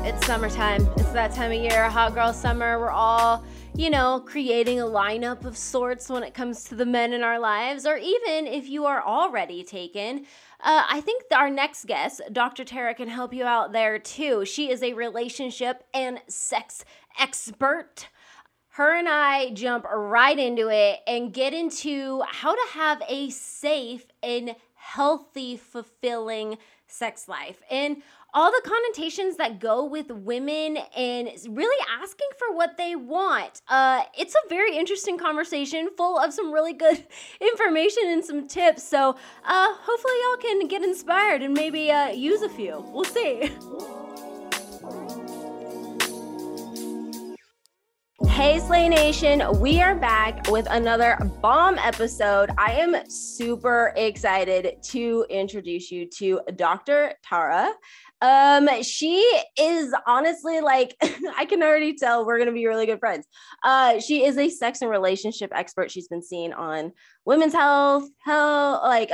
right, it's summertime. It's that time of year, hot girl summer. We're all, you know, creating a lineup of sorts when it comes to the men in our lives, or even if you are already taken. I think our next guest, Dr. Tara, can help you out there too. She is a relationship and sex expert. Her and I jump right into it and get into how to have a safe and healthy, fulfilling sex life, and all the connotations that go with women and really asking for what they want. It's a very interesting conversation full of some really good information and some tips. So hopefully y'all can get inspired and maybe use a few. We'll see. Hey, Slay Nation, we are back with another bomb episode. I am super excited to introduce you to Dr. Tara. She is honestly like, I can already tell we're going to be really good friends. She is a sex and relationship expert. She's been seen on Women's Health, like,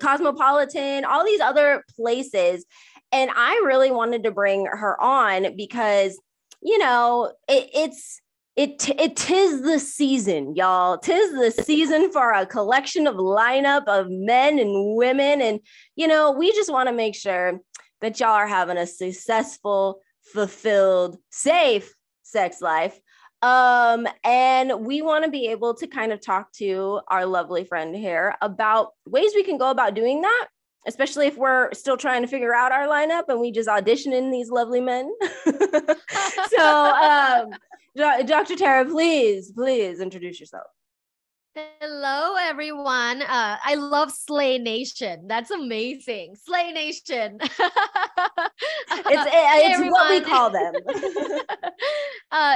Cosmopolitan, all these other places. And I really wanted to bring her on because, you know, it is the season, y'all. 'Tis the season for a collection of lineup of men and women. And, you know, we just want to make sure that y'all are having a successful, fulfilled, safe sex life. And we want to be able to kind of talk to our lovely friend here about ways we can go about doing that, especially if we're still trying to figure out our lineup and we just audition in these lovely men. Dr. Tara, please introduce yourself. Hello, everyone. I love Slay Nation. That's amazing. Slay Nation. It's what we call them.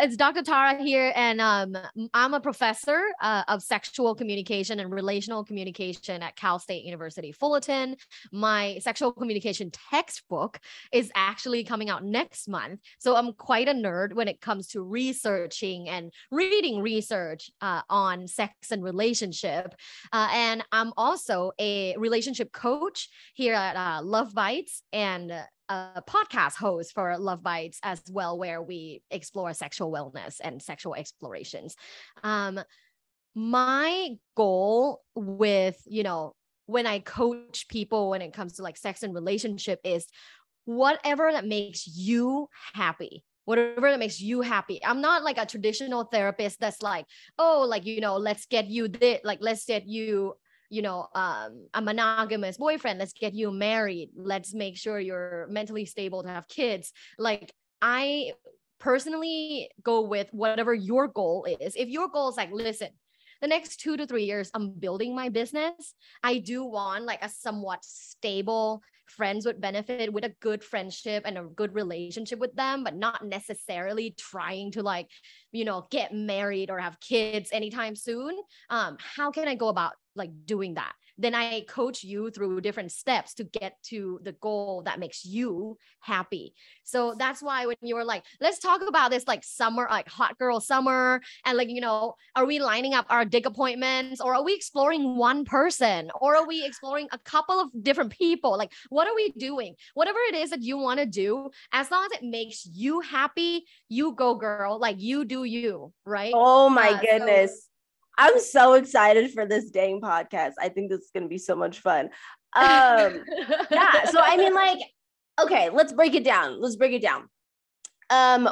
It's Dr. Tara here, and I'm a professor of sexual communication and relational communication at Cal State University Fullerton. My sexual communication textbook is actually coming out next month, so I'm quite a nerd when it comes to researching and reading research on sex and relationship. And I'm also a relationship coach here at Love Bites, and a podcast host for Love Bites as well, where we explore sexual wellness and sexual explorations. My goal with, you know, when I coach people when it comes to like sex and relationship is whatever that makes you happy. Whatever that makes you happy. I'm not like a traditional therapist that's like, oh, like, you know, let's get you this, like, let's get you, you know, a monogamous boyfriend. Let's get you married. Let's make sure you're mentally stable to have kids. Like, I personally go with whatever your goal is. If your goal is like, listen, the next 2 to 3 years, I'm building my business. I do want like a somewhat stable friends with benefit, with a good friendship and a good relationship with them, but not necessarily trying to like, you know, get married or have kids anytime soon. How can I go about like doing that? Then I coach you through different steps to get to the goal that makes you happy. So that's why when you were like, let's talk about this like summer, like hot girl summer. And like, you know, are we lining up our dick appointments, or are we exploring one person, or are we exploring a couple of different people? Like, what are we doing? Whatever it is that you want to do, as long as it makes you happy, you go, girl, like you do you, right? Oh my goodness. I'm so excited for this dang podcast. I think this is going to be so much fun. Yeah. So, I mean, like, okay, let's break it down.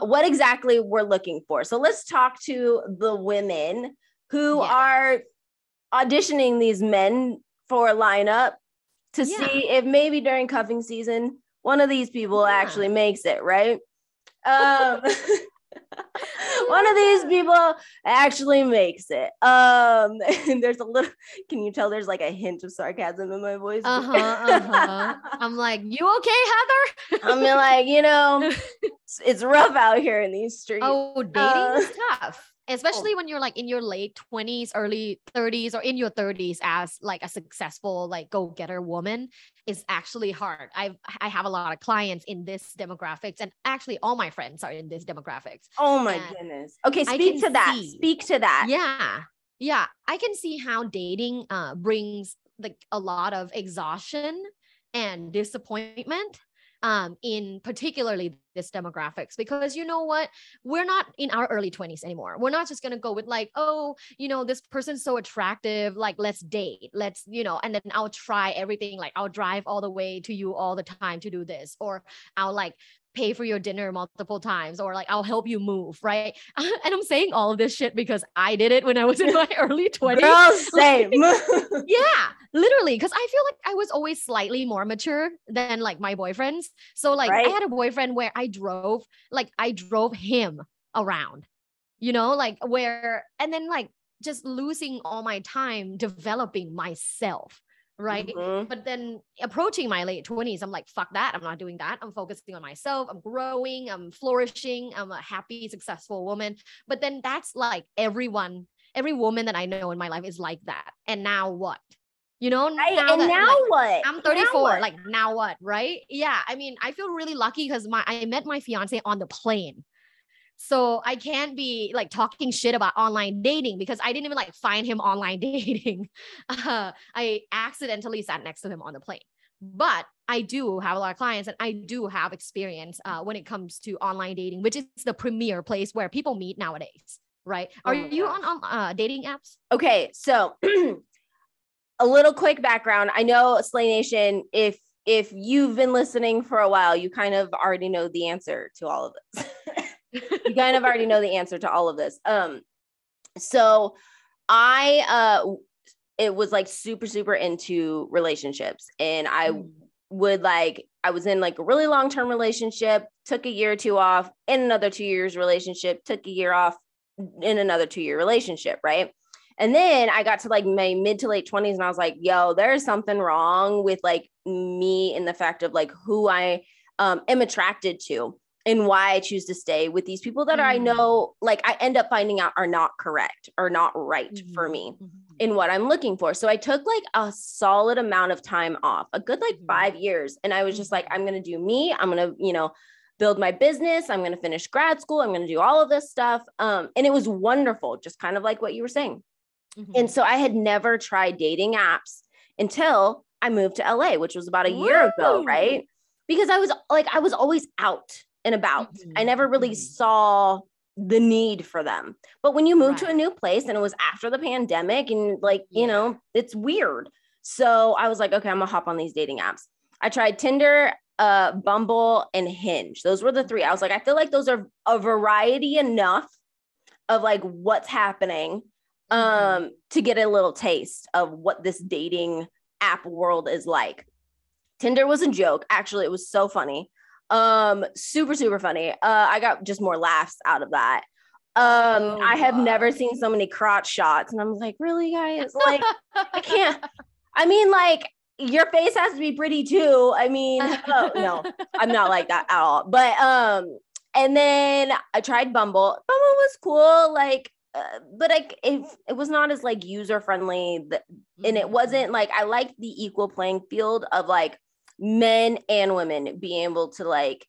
What exactly we're looking for. So let's talk to the women who are auditioning these men for a lineup to see if maybe during cuffing season, one of these people actually makes it, right? One of these people actually makes it. And there's a little, can you tell there's like a hint of sarcasm in my voice? I'm like, you okay, Heather? I'm like, you know, it's rough out here in these streets. Oh, dating is tough. Especially when you're like in your late 20s, early 30s, or in your 30s as like a successful, like go-getter woman, is actually hard. I have a lot of clients in this demographics, and actually all my friends are in this demographics. Oh my goodness. Okay. Speak to that. Yeah. Yeah. I can see how dating brings like a lot of exhaustion and disappointment in particularly this demographics, because you know what, we're not in our early 20s anymore. We're not just going to go with like, oh, you know, this person's so attractive, like let's date, let's, you know, and then I'll try everything. Like I'll drive all the way to you all the time to do this, or I'll like pay for your dinner multiple times, or like I'll help you move, right? And I'm saying all of this shit because I did it when I was in my early 20s. Girl, same. Yeah, literally, because I feel like I was always slightly more mature than like my boyfriends. So like, right? I had a boyfriend where I drove him around, you know, like where, and then like just losing all my time developing myself. Right. Mm-hmm. But then approaching my late 20s, I'm like, fuck that. I'm not doing that. I'm focusing on myself. I'm growing. I'm flourishing. I'm a happy, successful woman. But then that's like every woman that I know in my life is like that. And now what? You know, now what? I'm 34. Like, now what? Right. Yeah. I mean, I feel really lucky because I met my fiance on the plane. So I can't be like talking shit about online dating because I didn't even like find him online dating. I accidentally sat next to him on the plane, but I do have a lot of clients and I do have experience when it comes to online dating, which is the premier place where people meet nowadays. Right. Are you on dating apps? Okay. So a little quick background. I know Slay Nation, if you've been listening for a while, you kind of already know the answer to all of this. You kind of already know the answer to all of this. So I, it was like super, super into relationships, and I was in like a really long-term relationship, took a year or two off, in another 2 years relationship, took a year off, in another 2 year relationship. Right. And then I got to like my mid to late 20s and I was like, yo, there's something wrong with like me and the fact of like who I am attracted to. And why I choose to stay with these people that I know, like I end up finding out are not correct or not right for me in what I'm looking for. So I took like a solid amount of time off, a good like 5 years. And I was just like, I'm going to do me. I'm going to, you know, build my business. I'm going to finish grad school. I'm going to do all of this stuff. And it was wonderful, just kind of like what you were saying. Mm-hmm. And so I had never tried dating apps until I moved to LA, which was about a year ago, right? Because I was always out and about. I never really saw the need for them. But when you move to a new place, and it was after the pandemic, and like, you know, it's weird. So I was like, okay, I'm gonna hop on these dating apps. I tried Tinder, Bumble, and Hinge. Those were the three. I was like, I feel like those are a variety enough of like what's happening to get a little taste of what this dating app world is like. Tinder was a joke. Actually, it was so funny. Super, super funny. I got just more laughs out of that. I have never seen so many crotch shots. And I'm like, really, guys? Like, I can't. I mean, like, your face has to be pretty too. I mean, no, I'm not like that at all. But, and then I tried Bumble. Bumble was cool. Like, but like, it was not as like user-friendly and it wasn't like, I liked the equal playing field of like, men and women being able to like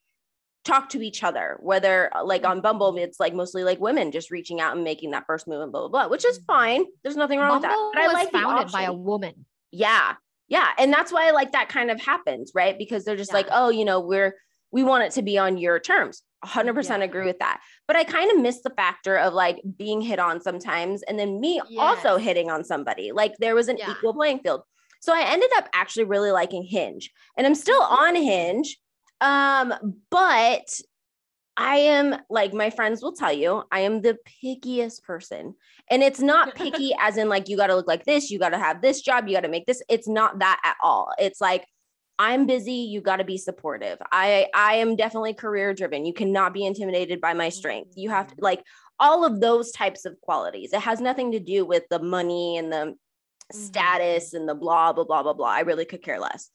talk to each other, whether like on Bumble, it's like mostly like women just reaching out and making that first move and blah, blah, blah, which is fine. There's nothing wrong with that. But I like founded by a woman. Yeah. Yeah. And that's why I like that kind of happens, right? Because they're just like, oh, you know, we want it to be on your terms. 100% agree with that. But I kind of miss the factor of like being hit on sometimes. And then me also hitting on somebody, like there was an equal playing field. So I ended up actually really liking Hinge, and I'm still on Hinge. But I am, like my friends will tell you, I am the pickiest person, and it's not picky as in like, you got to look like this, you got to have this job, you got to make this. It's not that at all. It's like, I'm busy. You got to be supportive. I am definitely career driven. You cannot be intimidated by my strength. You have to like all of those types of qualities. It has nothing to do with the money and the status and the blah, blah, blah, blah, blah. I really could care less.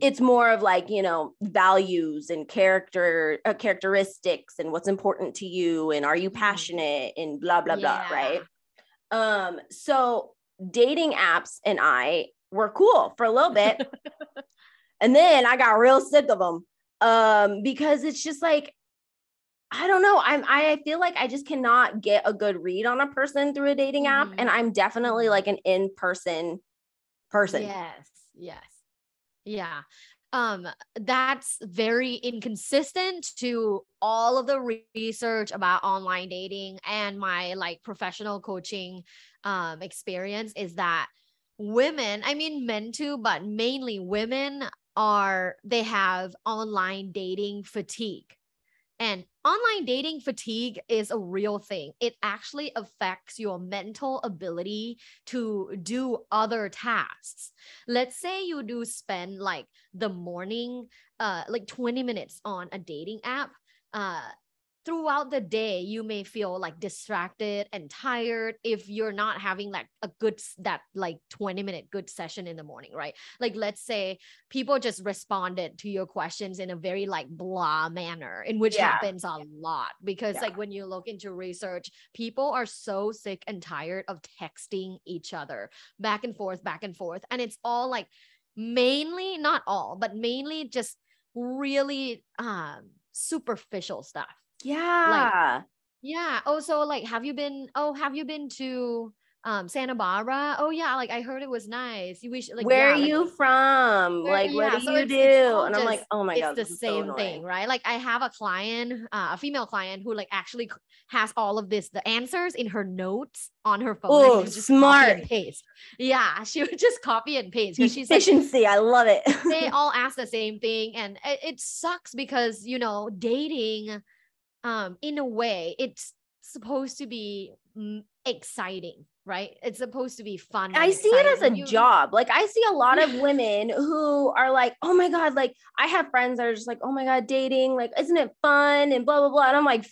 It's more of like, you know, values and characteristics and what's important to you. And are you passionate and blah, blah, blah. Right. So dating apps and I were cool for a little bit. And then I got real sick of them. Because it's just like, I don't know. I feel like I just cannot get a good read on a person through a dating app. And I'm definitely like an in-person person. Yes. Yes. Yeah. That's very inconsistent to all of the research about online dating and my like professional coaching experience, is that women, I mean men too, but mainly women they have online dating fatigue. And online dating fatigue is a real thing. It actually affects your mental ability to do other tasks. Let's say you do spend like the morning, like 20 minutes on a dating app. Throughout the day, you may feel like distracted and tired if you're not having like a good, that like 20-minute good session in the morning, right? Like, let's say people just responded to your questions in a very like blah manner, in which happens a lot, because like when you look into research, people are so sick and tired of texting each other back and forth. And it's all like mainly, not all, but mainly just really superficial stuff. Yeah. Like, yeah. Oh, so like, have you been to Santa Barbara? Oh yeah. Like I heard it was nice. Where are you from? Like, what do you do? And I'm like, oh my God, it's the same thing. Right. Like I have a client, a female client who like actually has all of this, the answers in her notes on her phone. Oh, smart. Paste. Yeah. She would just copy and paste. Efficiency. I love it. They all ask the same thing. And it sucks because, you know, dating, in a way, it's supposed to be exciting, right? It's supposed to be fun. I see it as a job. Like I see a lot of women who are like, oh my God, like I have friends that are just like, oh my God, dating, like, isn't it fun? And blah, blah, blah. And I'm like,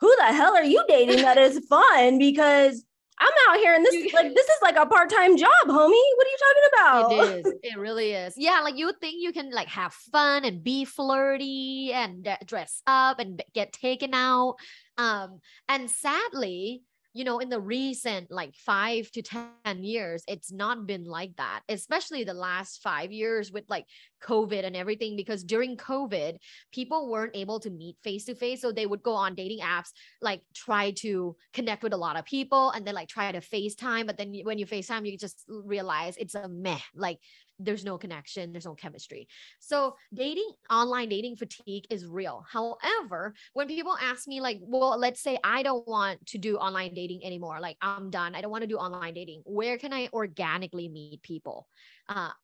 who the hell are you dating that is fun? Because I'm out here and this is like a part-time job, homie. What are you talking about? It is. It really is. Yeah. Like you think you can like have fun and be flirty and dress up and get taken out. And sadly, you know, in the recent like 5 to 10 years, it's not been like that, especially the last 5 years with like COVID and everything, because during COVID, people weren't able to meet face to face. So they would go on dating apps, like try to connect with a lot of people and then like try to FaceTime. But then when you FaceTime, you just realize it's a meh, like there's no connection, there's no chemistry. So online dating fatigue is real. However, when people ask me like, well, let's say I don't want to do online dating anymore. Like I'm done. I don't want to do online dating. Where can I organically meet people?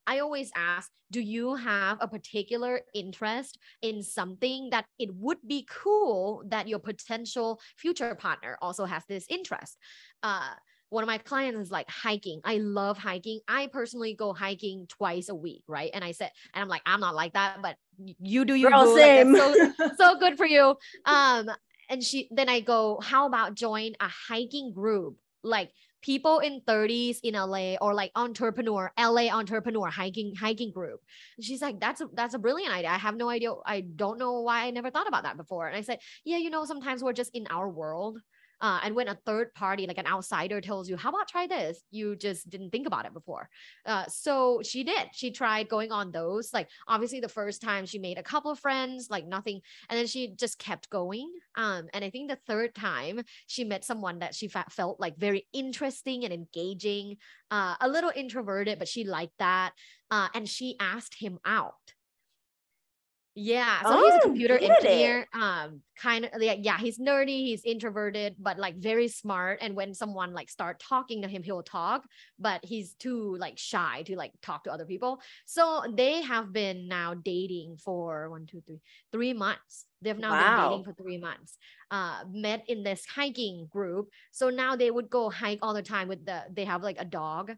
I always ask, do you have a particular interest in something that it would be cool that your potential future partner also has this interest? One of my clients is like hiking. I love hiking. I personally go hiking twice a week, right? And I'm like, I'm not like that, but you do you. Girl, same. Like, so good for you. And then I go, how about join a hiking group? Like people in 30s in LA, or like LA entrepreneur hiking group. And she's like, that's a brilliant idea. I have no idea. I don't know why I never thought about that before. And I said, yeah, you know, sometimes we're just in our world. And when a third party, like an outsider, tells you, how about try this? You just didn't think about it before. So she did. She tried going on those. Like, obviously, the first time she made a couple of friends, like nothing. And then she just kept going. And I think the third time she met someone that she felt like very interesting and engaging, a little introverted, but she liked that. And she asked him out. Yeah. So he's a computer engineer, he's nerdy, he's introverted, but like very smart. And when someone like start talking to him, he'll talk, but he's too like shy to like talk to other people. So they have been now dating for 3 months. They've now been dating for 3 months, met in this hiking group. So now they would go hike all the time they have like a dog.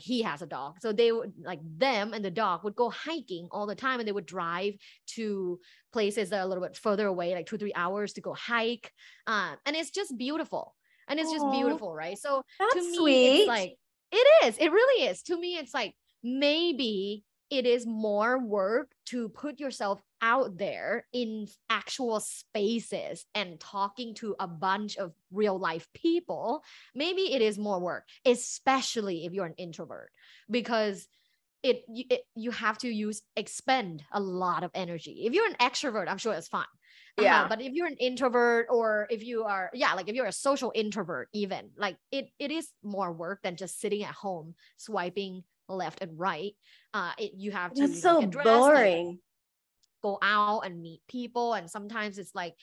He has a dog. So they would like them and the dog would go hiking all the time, and they would drive to places that are a little bit further away, like 2-3 hours to go hike. And it's just beautiful. And it's just beautiful, right? So that's to me, sweet. It's like, it is, it really is. To me, it's like, maybe it is more work to put yourself out there in actual spaces and talking to a bunch of real life people. Maybe it is more work, especially if you're an introvert, because you have to expend a lot of energy. If you're an extrovert, I'm sure it's fun. Yeah. But if you're an introvert, or if you're a social introvert, even like it is more work than just sitting at home swiping left and right. You have to get dressed, boring. Go out and meet people. And sometimes it's like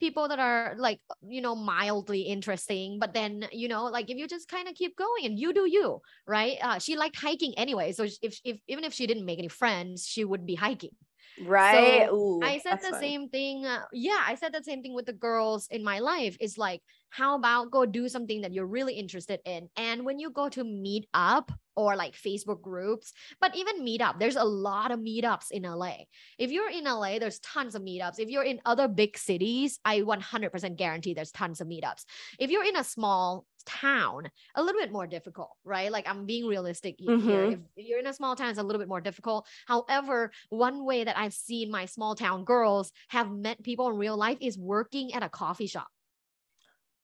people that are like, you know, mildly interesting, but then, you know, like if you just kind of keep going and you do you, right? She liked hiking anyway. So if even if she didn't make any friends, she would be hiking. Right. So ooh, I said the same thing. I said the same thing with the girls in my life. It's like, how about go do something that you're really interested in? And when you go to meet up or like Facebook groups, but even meetup, there's a lot of meetups in LA. If you're in LA, there's tons of meetups. If you're in other big cities, I 100% guarantee there's tons of meetups. If you're in a small town, a little bit more difficult, right? Like I'm being realistic here. If you're in a small town, it's a little bit more difficult. However, one way that I've seen my small town girls have met people in real life is working at a coffee shop.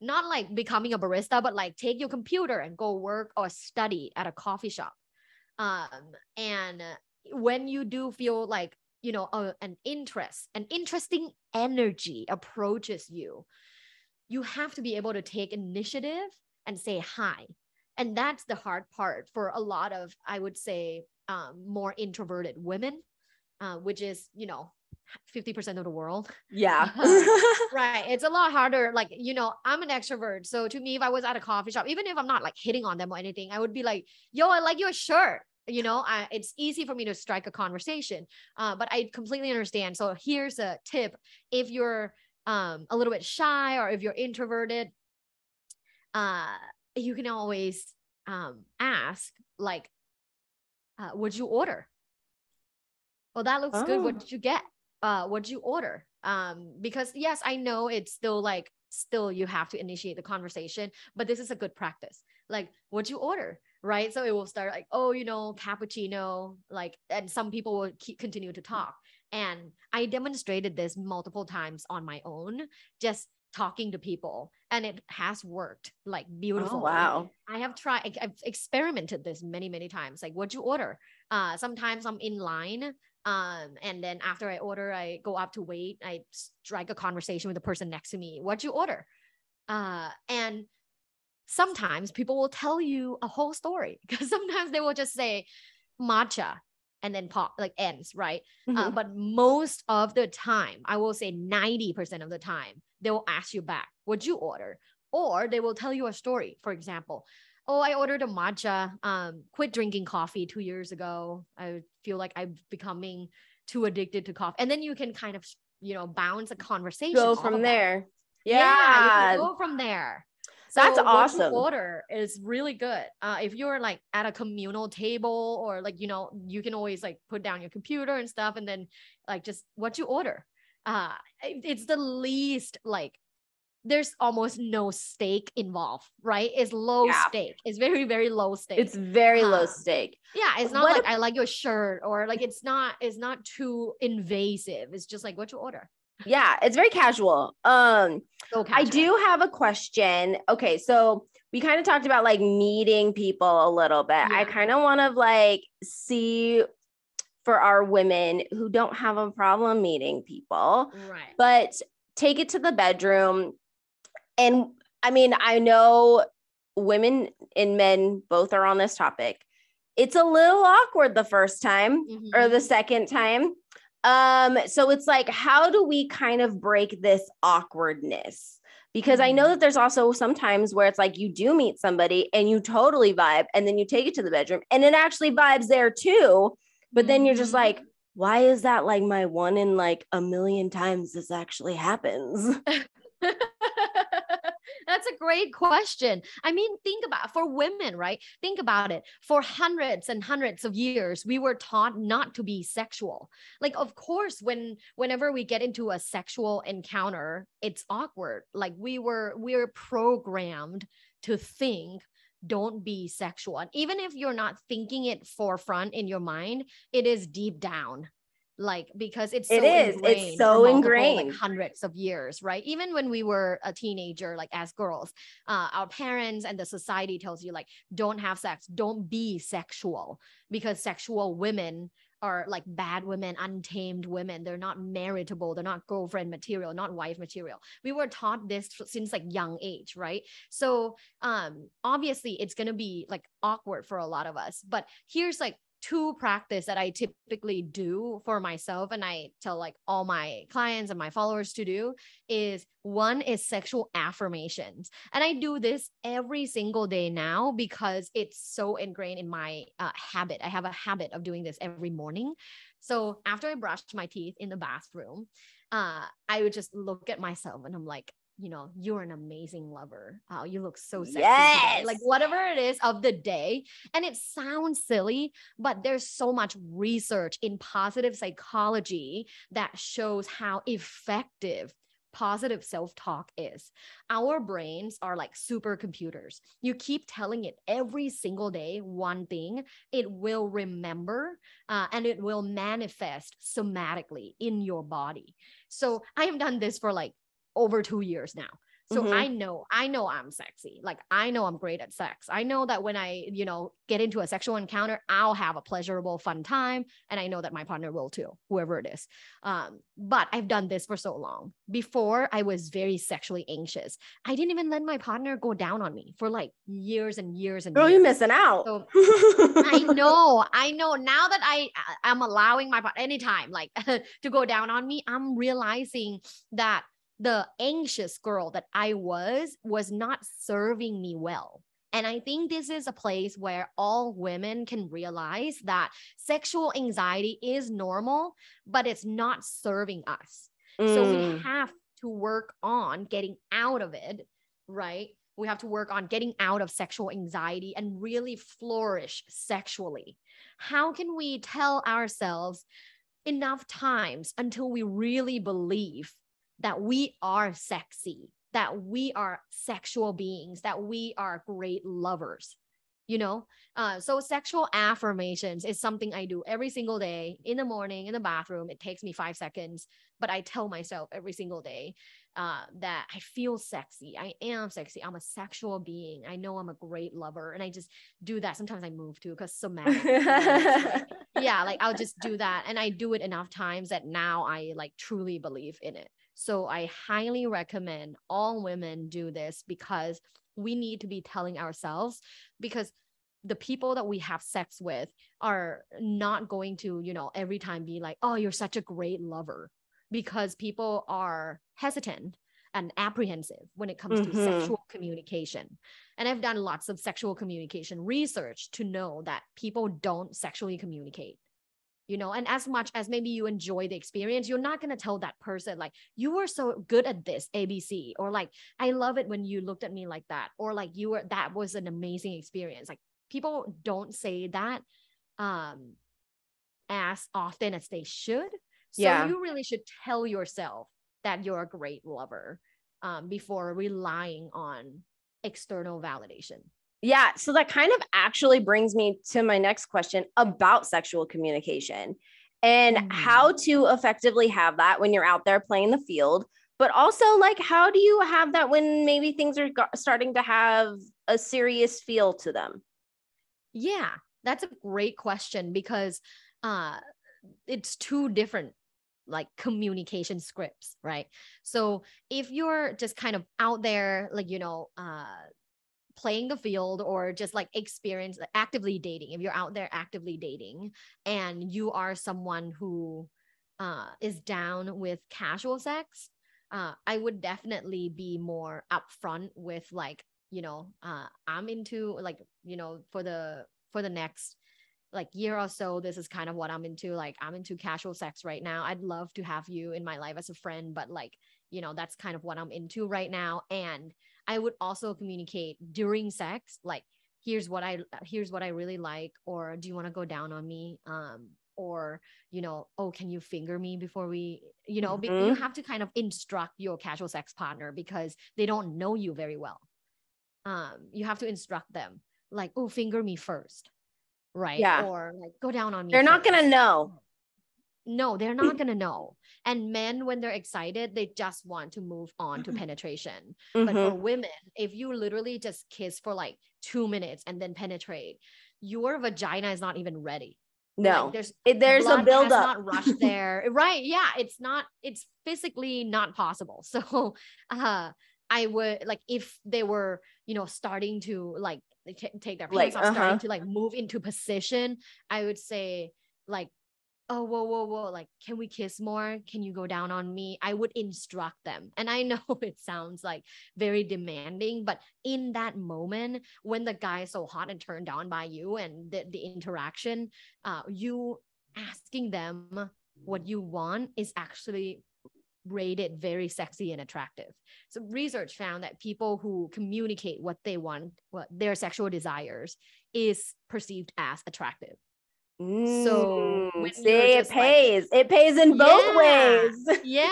Not like becoming a barista, but like take your computer and go work or study at a coffee shop. And when you do feel like, you know, an interest, an interesting energy approaches you, you have to be able to take initiative and say hi. And that's the hard part for a lot of, I would say, more introverted women, which is, you know, 50% of the world. Yeah. Right. It's a lot harder. Like, you know, I'm an extrovert. So to me, if I was at a coffee shop, even if I'm not like hitting on them or anything, I would be like, yo, I like your shirt. You know, it's easy for me to strike a conversation, but I completely understand. So here's a tip. If you're a little bit shy or if you're introverted, you can always ask like, what'd you order? Well, that looks good. What did you get? What'd you order? Because yes, I know it's still you have to initiate the conversation, but this is a good practice. Like, what'd you order? Right. So it will start like, oh, you know, cappuccino, like, and some people will continue to talk. And I demonstrated this multiple times on my own, just talking to people, and it has worked like beautiful. Oh, wow. I have tried, I've experimented this many, many times. Like, what'd you order? Sometimes I'm in line. And then after I order, I go up to wait. I strike a conversation with the person next to me. What'd you order? And sometimes people will tell you a whole story, because sometimes they will just say matcha and then ends, right? But most of the time, I will say 90% of the time, they will ask you back, what'd you order? Or they will tell you a story. For example, oh, I ordered a matcha, quit drinking coffee 2 years ago. I feel like I'm becoming too addicted to coffee. And then you can kind of, you know, bounce a conversation. Go from there. Yeah. You can go from there. So that's awesome. Order is really good. If you're like at a communal table or like, you know, you can always like put down your computer and stuff. And then like, just what you order. It's the least like, there's almost no stake involved, right? It's low stake. It's very, very low stake. It's very low stake. Yeah. It's not I like your shirt, or like, it's not too invasive. It's just like, what you order? Yeah. It's very casual. So casual. I do have a question. Okay. So we kind of talked about like meeting people a little bit. Yeah. I kind of want to like see for our women who don't have a problem meeting people, right, but take it to the bedroom. And I mean, I know women and men both are on this topic. It's a little awkward the first time or the second time. So it's like, how do we kind of break this awkwardness? Because I know that there's also sometimes where it's like, you do meet somebody and you totally vibe, and then you take it to the bedroom and it actually vibes there too. But then you're just like, why is that like my one in like a million times this actually happens? That's a great question. I mean, think about for women, right? Think about it. For hundreds and hundreds of years, we were taught not to be sexual. Like, of course, whenever we get into a sexual encounter, it's awkward. Like we're programmed to think, don't be sexual. And even if you're not thinking it forefront in your mind, it is deep down. Like, because it's so ingrained like hundreds of years, right? Even when we were a teenager, like as girls, our parents and the society tells you like, don't have sex, don't be sexual, because sexual women are like bad women, untamed women. They're not marriageable. They're not girlfriend material, not wife material. We were taught this since like young age, right? So obviously it's going to be like awkward for a lot of us, but here's like two practice that I typically do for myself. And I tell like all my clients and my followers to do is one is sexual affirmations. And I do this every single day now because it's so ingrained in my habit. I have a habit of doing this every morning. So after I brushed my teeth in the bathroom, I would just look at myself and I'm like, you know, you're an amazing lover. Oh, you look so sexy. Yes. Today. Like whatever it is of the day. And it sounds silly, but there's so much research in positive psychology that shows how effective positive self-talk is. Our brains are like supercomputers. You keep telling it every single day one thing, it will remember and it will manifest somatically in your body. So I have done this for like over 2 years now. So mm-hmm. I know I'm sexy. Like, I know I'm great at sex. I know that when I, you know, get into a sexual encounter, I'll have a pleasurable, fun time. And I know that my partner will too, whoever it is. But I've done this for so long. Before, I was very sexually anxious. I didn't even let my partner go down on me for like years and years and years. Girl, you're missing out. So, I know. Now that I'm allowing my partner anytime like to go down on me, I'm realizing that the anxious girl that I was not serving me well. And I think this is a place where all women can realize that sexual anxiety is normal, but it's not serving us. So we have to work on getting out of it, right? We have to work on getting out of sexual anxiety and really flourish sexually. How can we tell ourselves enough times until we really believe that we are sexy, that we are sexual beings, that we are great lovers, you know? So sexual affirmations is something I do every single day in the morning, in the bathroom. It takes me 5 seconds, but I tell myself every single day that I feel sexy. I am sexy. I'm a sexual being. I know I'm a great lover. And I just do that. Sometimes I move too, because somatic. Yeah, like I'll just do that. And I do it enough times that now I like truly believe in it. So I highly recommend all women do this because we need to be telling ourselves, because the people that we have sex with are not going to, you know, every time be like, oh, you're such a great lover, because people are hesitant and apprehensive when it comes to sexual communication. And I've done lots of sexual communication research to know that people don't sexually communicate. You know, and as much as maybe you enjoy the experience, you're not going to tell that person like, you were so good at this ABC, or like, I love it when you looked at me like that, or like that was an amazing experience. Like, people don't say that as often as they should. So you really should tell yourself that you're a great lover before relying on external validation. Yeah. So that kind of actually brings me to my next question about sexual communication and how to effectively have that when you're out there playing the field, but also like, how do you have that when maybe things are starting to have a serious feel to them? Yeah, that's a great question, because it's two different like communication scripts, right? So if you're just kind of out there, like, you know, playing the field or just like experience actively dating. If you're out there actively dating and you are someone who is down with casual sex, I would definitely be more upfront with like, you know, I'm into like, you know, for the next like year or so, this is kind of what I'm into. Like, I'm into casual sex right now. I'd love to have you in my life as a friend, but like, you know, that's kind of what I'm into right now. And I would also communicate during sex, like, here's what I really like, or do you want to go down on me? Or, you know, oh, can you finger me before we, you know, you have to kind of instruct your casual sex partner because they don't know you very well. You have to instruct them like, oh, finger me first. Right. Yeah. Or like, go down on me. They're not going to know. No, they're not going to know. And men, when they're excited, they just want to move on to penetration. But for women, if you literally just kiss for like 2 minutes and then penetrate, your vagina is not even ready. No, like there's a buildup. Not rushed there. Right. Yeah. It's not, it's physically not possible. So, I would like, if they were, you know, starting to like take their pants off, starting to like move into position, I would say like, oh, whoa. Like, can we kiss more? Can you go down on me? I would instruct them. And I know it sounds like very demanding, but in that moment when the guy is so hot and turned on by you and the interaction, you asking them what you want is actually rated very sexy and attractive. So research found that people who communicate what they want, what their sexual desires is perceived as attractive. So it pays, like, it pays in both ways. Yeah.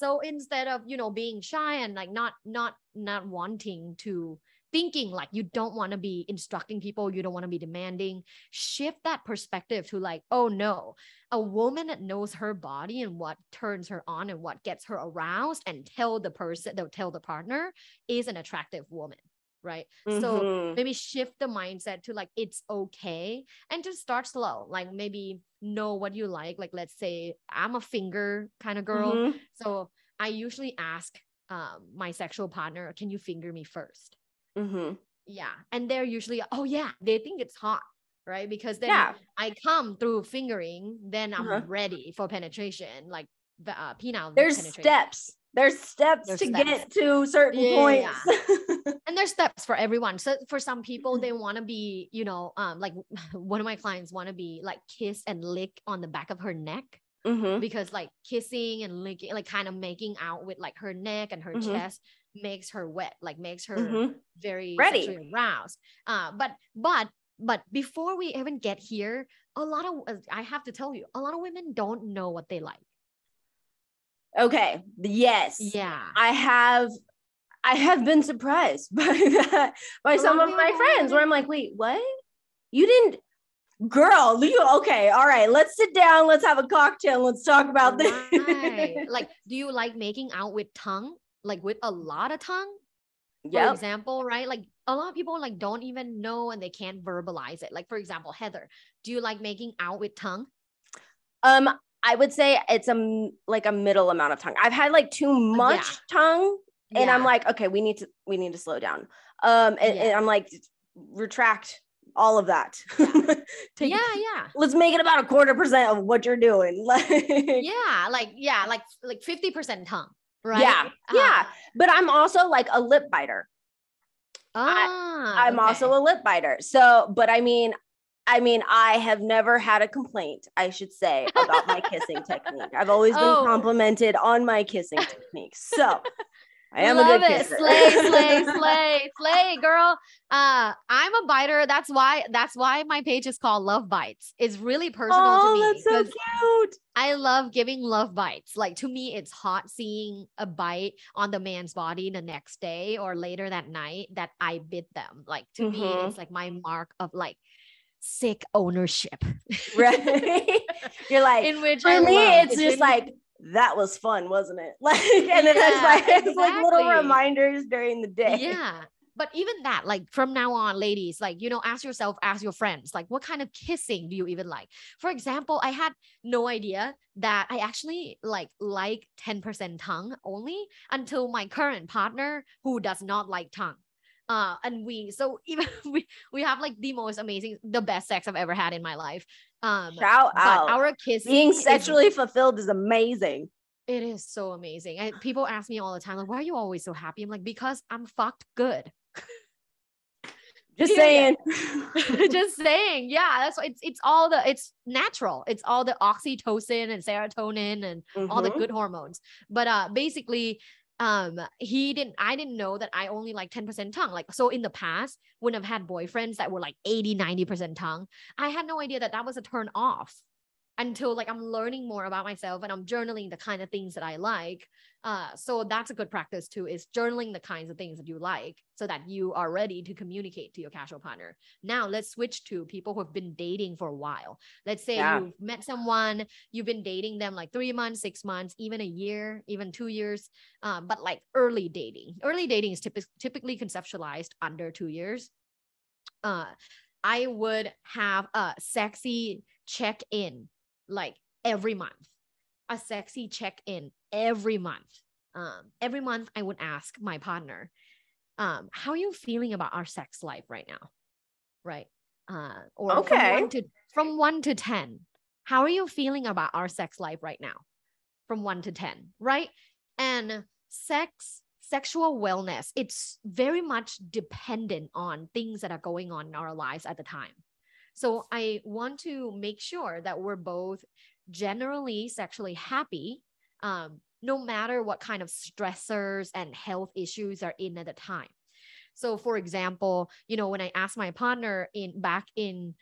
So instead of, you know, being shy and like not wanting to, thinking like you don't want to be instructing people, you don't want to be demanding, shift that perspective to like, oh no, a woman that knows her body and what turns her on and what gets her aroused and tell the partner is an attractive woman. Right. Mm-hmm. So maybe shift the mindset to like, it's okay. And just start slow. Like maybe know what you like. Like, let's say I'm a finger kind of girl. Mm-hmm. So I usually ask my sexual partner, can you finger me first? Mm-hmm. Yeah. And they're usually, oh yeah, they think it's hot. Right. Because then I come through fingering, then I'm ready for penetration. Like the penile. There's steps to get to certain points. Yeah. And there's steps for everyone. So for some people, they want to be, you know, like one of my clients want to be like kiss and lick on the back of her neck because like kissing and licking, like kind of making out with like her neck and her chest makes her wet, like makes her very sexually aroused. But before we even get here, I have to tell you, a lot of women don't know what they like. Okay. Yes. Yeah. I have been surprised by that, by some of my friends where I'm like, wait, what? You didn't, girl, okay. All right. Let's sit down. Let's have a cocktail. Let's talk about this. Right. Like, do you like making out with tongue? Like with a lot of tongue? Yep. For example, right? Like a lot of people like don't even know and they can't verbalize it. Like for example, Heather, do you like making out with tongue? I would say it's a middle amount of tongue. I've had like too much tongue and I'm like, okay, we need to slow down. And I'm like, retract all of that. Let's make it about 25% of what you're doing. Like 50% tongue, right? Yeah. But I'm also like a lip biter. I'm also a lip biter. So, but I mean, I have never had a complaint, I should say, about my kissing technique. I've always been complimented on my kissing technique. So I am a good kisser. Slay, girl. I'm a biter. That's why my page is called Love Bites. It's really personal to me. Oh, that's so cute. I love giving love bites. Like to me, it's hot seeing a bite on the man's body the next day or later that night that I bit them. Like to me, it's like my mark of like, sick ownership, right? You're like, in which for me, it's just like, that was fun, wasn't it? Like, and then it's like, it's like little reminders during the day. Yeah. But even that, like from now on, ladies, like, you know, ask yourself, ask your friends, like, what kind of kissing do you even like? For example, I had no idea that I actually like 10% tongue only until my current partner who does not like tongue. We have like the most amazing, the best sex I've ever had in my life. Shout out. Our kissing, being sexually fulfilled is amazing. It is so amazing. And people ask me all the time, like, why are you always so happy? I'm like, because I'm fucked good. Just saying. Yeah. That's why it's natural. It's all the oxytocin and serotonin and all the good hormones. But, basically, I didn't know that I only like 10% tongue. Like, so in the past, when I've had boyfriends that were like 80, 90% tongue, I had no idea that was a turn off until like I'm learning more about myself and I'm journaling the kind of things that I like. So that's a good practice too, is journaling the kinds of things that you like so that you are ready to communicate to your casual partner. Now let's switch to people who have been dating for a while. Let's say you've met someone, you've been dating them like 3 months, 6 months, even a year, even 2 years. But like early dating. Early dating is typically conceptualized under 2 years. I would have a sexy check in like every month, a sexy check in every month. Every month I would ask my partner, how are you feeling about our sex life right now? Right. Or okay. From 1 to 10, how are you feeling about our sex life right now? From 1 to 10. Right. And sexual wellness, it's very much dependent on things that are going on in our lives at the time. So I want to make sure that we're both generally sexually happy, no matter what kind of stressors and health issues are in at the time. So for example, you know, when I asked my partner back in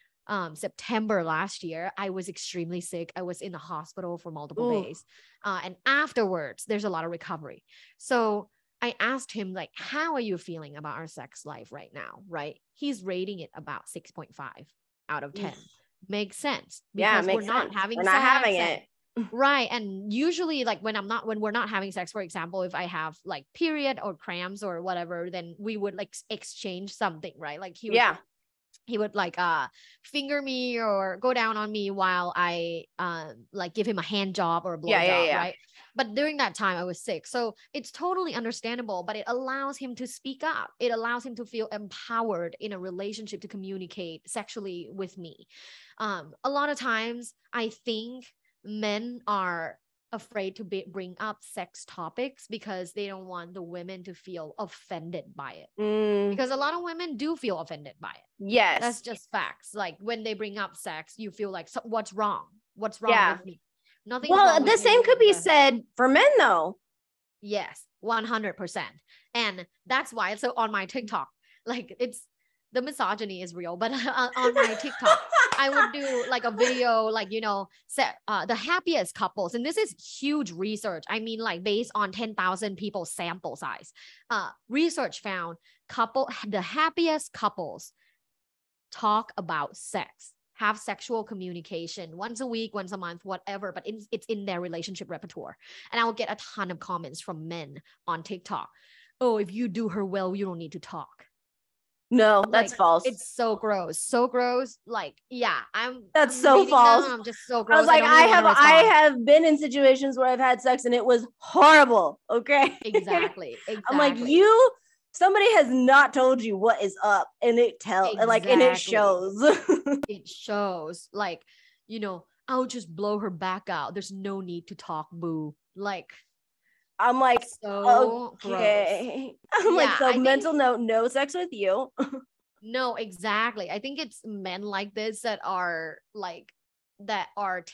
September last year, I was extremely sick. I was in the hospital for multiple days. And afterwards, there's a lot of recovery. So I asked him, like, how are you feeling about our sex life right now? Right. He's rating it about 6.5 out of 10. Makes sense. Yeah, it makes sense. We're not having it. Right. And usually, like, when we're not having sex, for example, if I have like period or cramps or whatever, then we would like exchange something, right? Like he would like finger me or go down on me while I like give him a hand job or a blow job, right? But during that time I was sick. So it's totally understandable, but it allows him to speak up. It allows him to feel empowered in a relationship to communicate sexually with me. A lot of times I think men are afraid to bring up sex topics because they don't want the women to feel offended by it. Because a lot of women do feel offended by it. Yes. That's just facts. Like when they bring up sex, you feel like, so what's wrong? What's wrong with me? Nothing. Well, the same could be said for men though. Yes, 100%. And that's why it's so on my TikTok, like the misogyny is real, but on my TikTok, I would do like a video, like, you know, the happiest couples. And this is huge research. I mean, like based on 10,000 people sample size, research found the happiest couples talk about sex, have sexual communication once a week, once a month, whatever, but it's in their relationship repertoire. And I will get a ton of comments from men on TikTok. Oh, if you do her well, you don't need to talk. No, that's false. It's so gross. So gross. Like, yeah, I'm so false. I'm just so gross. I was like, I have been in situations where I've had sex and it was horrible. Okay. Exactly. I'm like, somebody has not told you what is up and it and it shows. It shows, like, you know, I'll just blow her back out. There's no need to talk, boo. Like, I'm like, so okay. Gross. I'm like, so mental note, no sex with you. No, exactly. I think it's men like this that are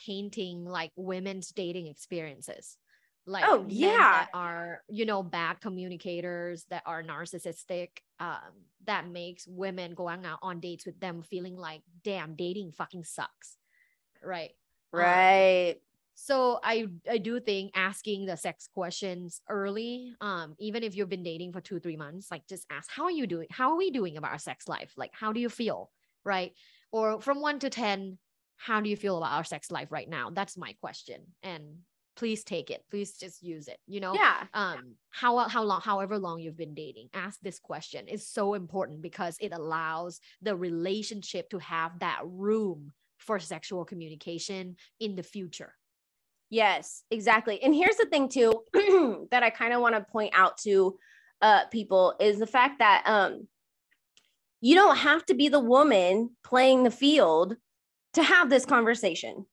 tainting like women's dating experiences. Like, that are, you know, bad communicators, that are narcissistic, that makes women going out on dates with them feeling like, damn, dating fucking sucks. Right. Right. So I do think asking the sex questions early, even if you've been dating for 2-3 months, like just ask, how are you doing? How are we doing about our sex life? Like, how do you feel? Right. Or from 1 to 10, how do you feel about our sex life right now? That's my question. And please take it. Please just use it. You know, however long you've been dating, ask this question. It's so important because it allows the relationship to have that room for sexual communication in the future. Yes, exactly. And here's the thing too, that I kind of want to point out to people is the fact that you don't have to be the woman playing the field to have this conversation.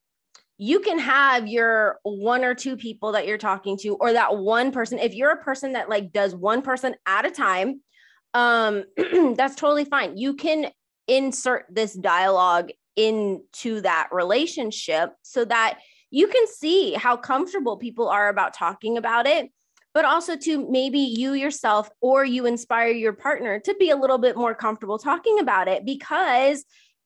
You can have your 1 or 2 people that you're talking to, or that one person. If you're a person that like does one person at a time, that's totally fine. You can insert this dialogue into that relationship so that you can see how comfortable people are about talking about it, but also to maybe you yourself or you inspire your partner to be a little bit more comfortable talking about it because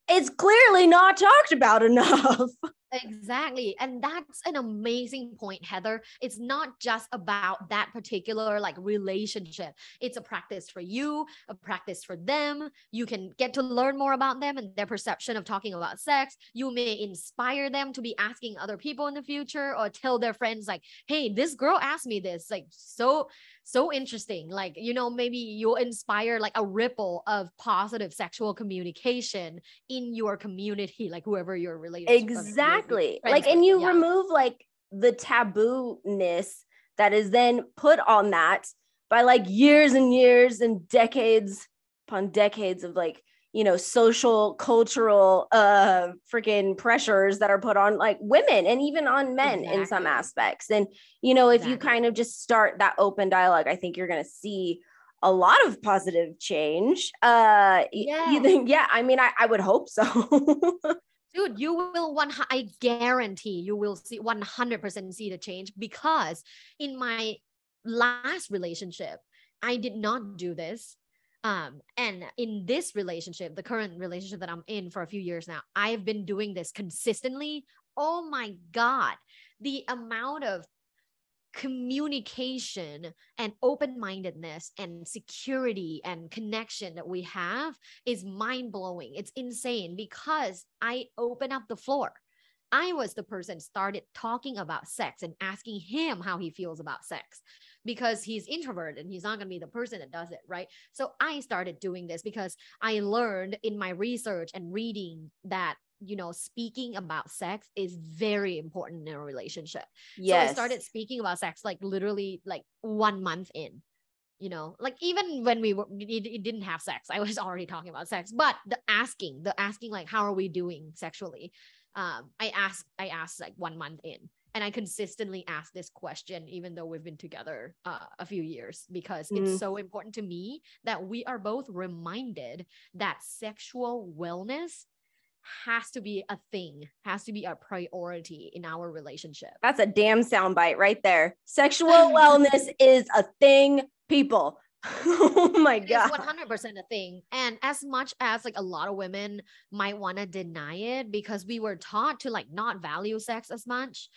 it's clearly not talked about enough. Exactly. And that's an amazing point, Heather. It's not just about that particular like relationship. It's a practice for you, a practice for them. You can get to learn more about them and their perception of talking about sex. You may inspire them to be asking other people in the future, or tell their friends like, hey, this girl asked me this, like, so interesting. Like, you know, maybe you'll inspire like a ripple of positive sexual communication in your community, like whoever you're related to. Exactly. Like, and you remove like the taboo-ness that is then put on that by like years and years and decades upon decades of like, you know, social, cultural, freaking pressures that are put on like women and even on men in some aspects. And, you know, if you kind of just start that open dialogue, I think you're going to see a lot of positive change. You think, I mean, I would hope so. Dude, you will I guarantee you will see 100% see the change, because in my last relationship, I did not do this. And in this relationship, the current relationship that I'm in for a few years now, I've been doing this consistently. Oh my God, the amount of communication and open-mindedness and security and connection that we have is mind-blowing. It's insane, because I open up the floor. I was the person started talking about sex and asking him how he feels about sex, because he's introverted and he's not going to be the person that does it, right? So I started doing this because I learned in my research and reading that, you know, speaking about sex is very important in a relationship. Yes. So I started speaking about sex like literally like 1 month in, you know, like even when we didn't have sex, I was already talking about sex, but the asking like, how are we doing sexually? I asked like 1 month in, and I consistently ask this question, even though we've been together a few years, because it's so important to me that we are both reminded that sexual wellness has to be a thing, has to be a priority in our relationship. That's a damn soundbite right there. Sexual wellness is a thing, people. Oh my God. It's 100% a thing. And as much as like a lot of women might want to deny it, because we were taught to like not value sex as much.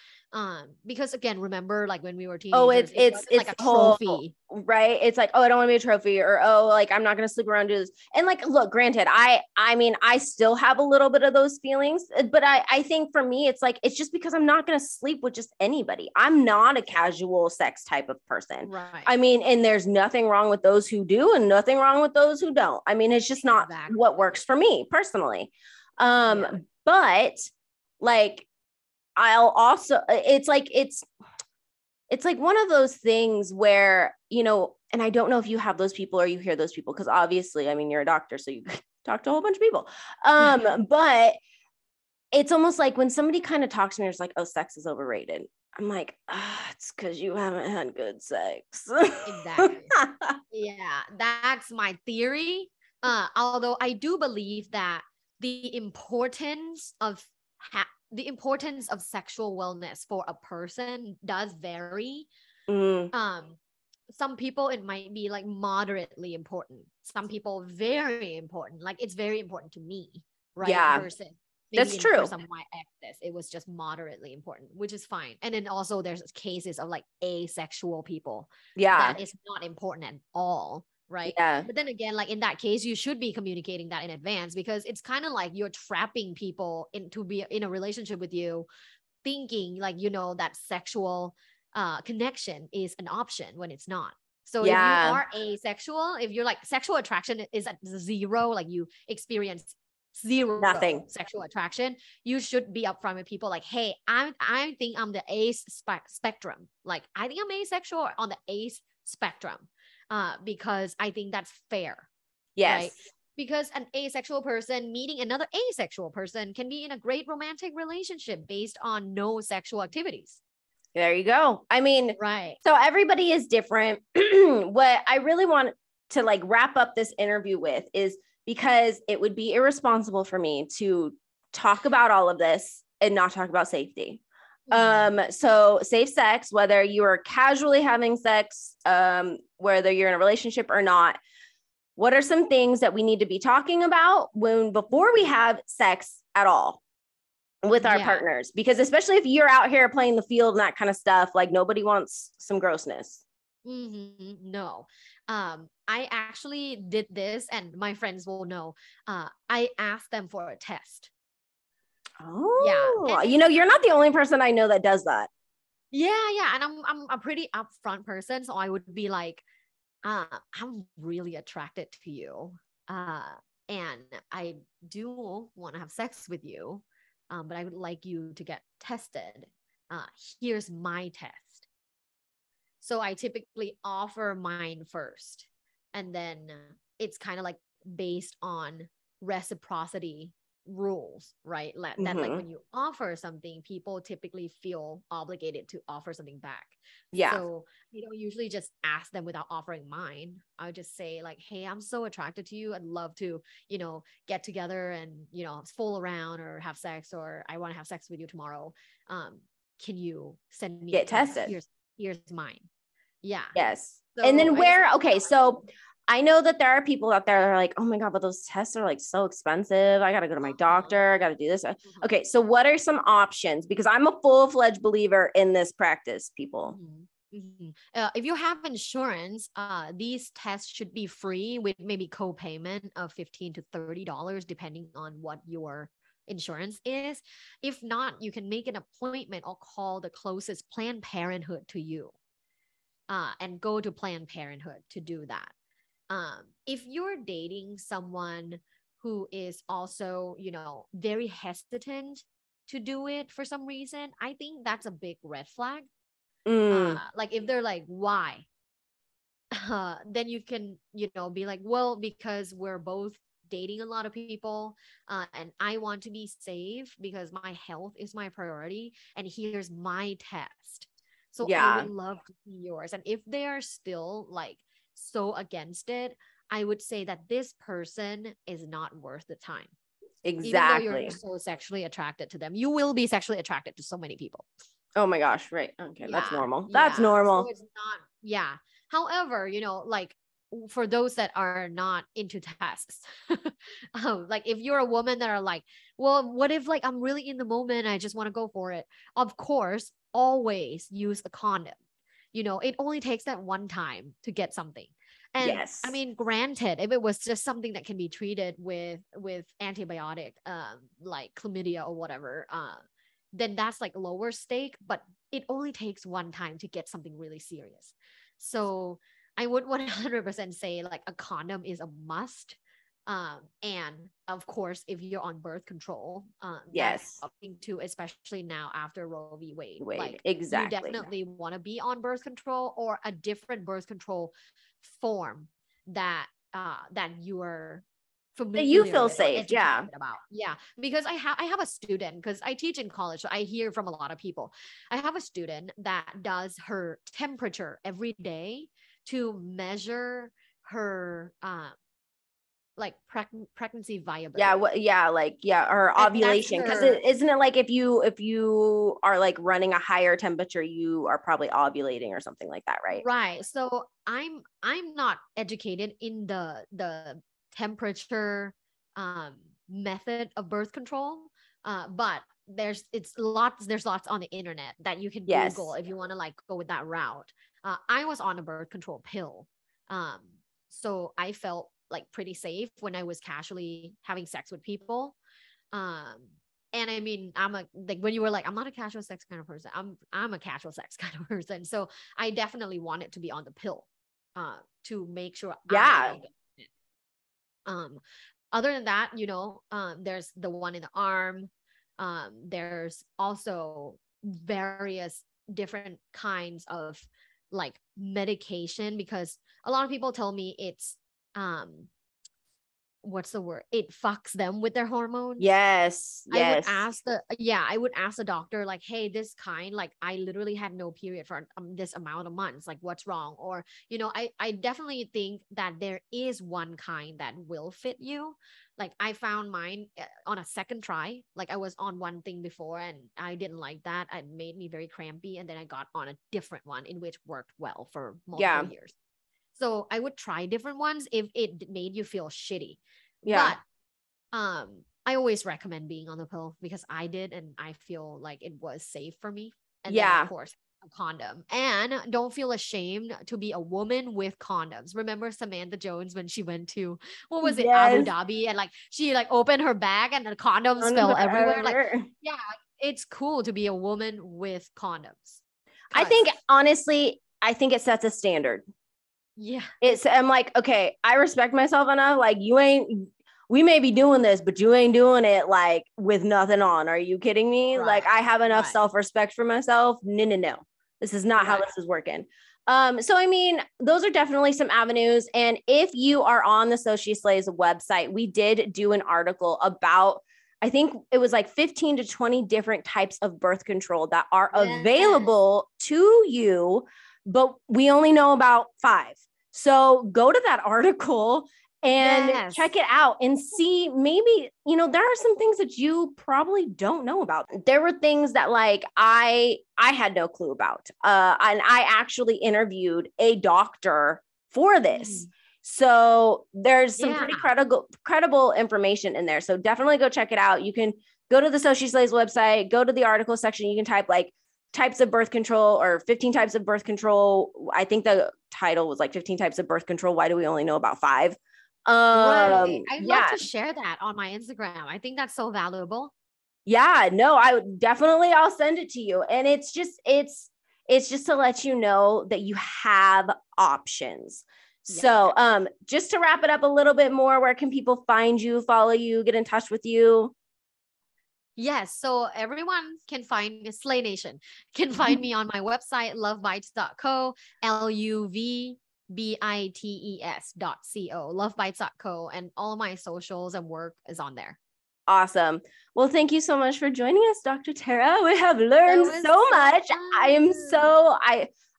Because again, remember like when we were teenagers, it's like a trophy, right? It's like, oh, I don't want to be a trophy, or, oh, like, I'm not going to sleep around to this. And like, look, granted, I mean, I still have a little bit of those feelings, but I think for me, it's like, it's just because I'm not going to sleep with just anybody. I'm not a casual sex type of person. Right. I mean, and there's nothing wrong with those who do and nothing wrong with those who don't. I mean, it's just not what works for me personally. But like, I'll also, it's like one of those things where, you know, and I don't know if you have those people or you hear those people, because obviously, I mean, you're a doctor, so you talk to a whole bunch of people. But it's almost like when somebody kind of talks to me, it's like, oh, sex is overrated. I'm like, it's because you haven't had good sex. Exactly. Yeah, that's my theory. Although I do believe that the importance of sexual wellness for a person does vary. Some people, it might be like moderately important. Some people, very important. Like, it's very important to me, right? Yeah, person. That's true. For some of my exes, it was just moderately important, which is fine. And then also there's cases of like asexual people. Yeah. That is not important at all. Right. Yeah. But then again, like in that case, you should be communicating that in advance, because it's kind of like you're trapping people into be in a relationship with you, thinking like, you know, that sexual connection is an option when it's not. So if you are asexual, if you're like sexual attraction is at zero, like you experience nothing sexual attraction, you should be upfront with people like, hey, I think I'm the ace spectrum. Like, I think I'm asexual on the ace spectrum. Because I think that's fair. Yes. Right? Because an asexual person meeting another asexual person can be in a great romantic relationship based on no sexual activities. There you go. I mean, right. So everybody is different. What I really want to like wrap up this interview with is, because it would be irresponsible for me to talk about all of this and not talk about safety. So safe sex, whether you are casually having sex, whether you're in a relationship or not, what are some things that we need to be talking about before we have sex at all? with our partners, because especially if you're out here playing the field and that kind of stuff, like nobody wants some grossness. Mm-hmm. No. I actually did this, and my friends will know. I asked them for a test. Oh, yeah. And, you know, you're not the only person I know that does that. Yeah. Yeah. And I'm a pretty upfront person. So I would be like, I'm really attracted to you. And I do want to have sex with you. But I would like you to get tested. Here's my test. So I typically offer mine first. And then it's kind of like based on reciprocity rules, right? That like when you offer something, people typically feel obligated to offer something back. Yeah. So you don't usually just ask them without offering mine. I would just say like, hey, I'm so attracted to you. I'd love to, you know, get together and, you know, fool around or have sex, or I want to have sex with you tomorrow. Can you send me get tested? Here's mine. Yeah. Yes. So and then so I know that there are people out there that are like, oh my God, but those tests are like so expensive. I got to go to my doctor. I got to do this. Okay. So what are some options? Because I'm a full-fledged believer in this practice, people. Mm-hmm. If you have insurance, these tests should be free with maybe co-payment of $15 to $30, depending on what your insurance is. If not, you can make an appointment or call the closest Planned Parenthood to you, and go to Planned Parenthood to do that. If you're dating someone who is also, you know, very hesitant to do it for some reason, I think that's a big red flag. Like if they're like, why? Then you can, you know, be like, well, because we're both dating a lot of people, and I want to be safe because my health is my priority. And here's my test. So I would love to see yours. And if they are still like, so against it, I would say that this person is not worth the time. Exactly. Even though you're so sexually attracted to them, you will be sexually attracted to so many people. Oh my gosh. Right. Okay. Yeah. That's normal. Yeah. That's normal. So it's not, yeah. However, you know, like for those that are not into tests, like if you're a woman that are like, well, what if like, I'm really in the moment, I just want to go for it. Of course, always use a condom. You know, it only takes that one time to get something. And I mean, granted, if it was just something that can be treated with antibiotic, like chlamydia or whatever, then that's like lower stake, but it only takes one time to get something really serious. So I would 100% say like a condom is a must. And of course, if you're on birth control, something too, especially now after Roe v. Wade, like, exactly, you definitely want to be on birth control or a different birth control form that that you are familiar, that you feel safe, about, because I have a student, because I teach in college, so I hear from a lot of people. I have a student that does her temperature every day to measure her like pregnancy viability. Or ovulation. Because isn't it like if you are like running a higher temperature, you are probably ovulating or something like that, right? Right. So I'm not educated in the temperature method of birth control, but there's lots on the internet that you can Google if you want to like go with that route. I was on a birth control pill, so I felt like pretty safe when I was casually having sex with people. And I mean, I'm not a casual sex kind of person. I'm a casual sex kind of person. So I definitely wanted to be on the pill, to make sure. Other than that, you know, there's the one in the arm. There's also various different kinds of like medication, because a lot of people tell me it's, what's the word? It fucks them with their hormones. Yes. I would ask the doctor like, hey, this kind, like I literally had no period for this amount of months, like what's wrong? Or, you know, I definitely think that there is one kind that will fit you. Like I found mine on a second try. Like I was on one thing before and I didn't like that. It made me very crampy. And then I got on a different one in which worked well for multiple years. So I would try different ones if it made you feel shitty. Yeah. But I always recommend being on the pill because I did, and I feel like it was safe for me. And yeah, then, of course, a condom. And don't feel ashamed to be a woman with condoms. Remember Samantha Jones when she went to, what was it, Abu Dhabi, and like she like opened her bag and the condoms fell everywhere. Like, yeah, it's cool to be a woman with condoms. I think honestly, I think it sets a standard. Yeah. I'm like, okay, I respect myself enough. Like we may be doing this, but you ain't doing it like with nothing on. Are you kidding me? Right. Like I have enough self-respect for myself. No. This is not how this is working. So I mean, those are definitely some avenues. And if you are on the So She Slays website, we did do an article about, I think it was like 15 to 20 different types of birth control that are available to you, but we only know about 5. So go to that article and check it out and see, maybe, you know, there are some things that you probably don't know about. There were things that like, I had no clue about. And I actually interviewed a doctor for this. So there's some pretty credible information in there. So definitely go check it out. You can go to the So She Slays website, go to the article section. You can type like types of birth control or 15 types of birth control. I think the title was like 15 types of birth control. Why do we only know about 5? I'd love to share that on my Instagram. I think that's so valuable. Yeah, no, I would definitely, I'll send it to you. And it's just to let you know that you have options. So, just to wrap it up a little bit more, where can people find you, follow you, get in touch with you? Yes. So everyone can find me, Slay Nation can find me on my website, lovebites.co, LUVBITES.co, lovebites.co, and all of my socials and work is on there. Awesome. Well, thank you so much for joining us, Dr. Tara. We have learned so much. Fun.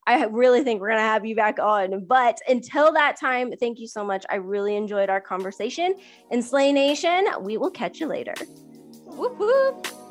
I really think we're going to have you back on, but until that time, thank you so much. I really enjoyed our conversation. And Slay Nation, we will catch you later. Whoop, whoop.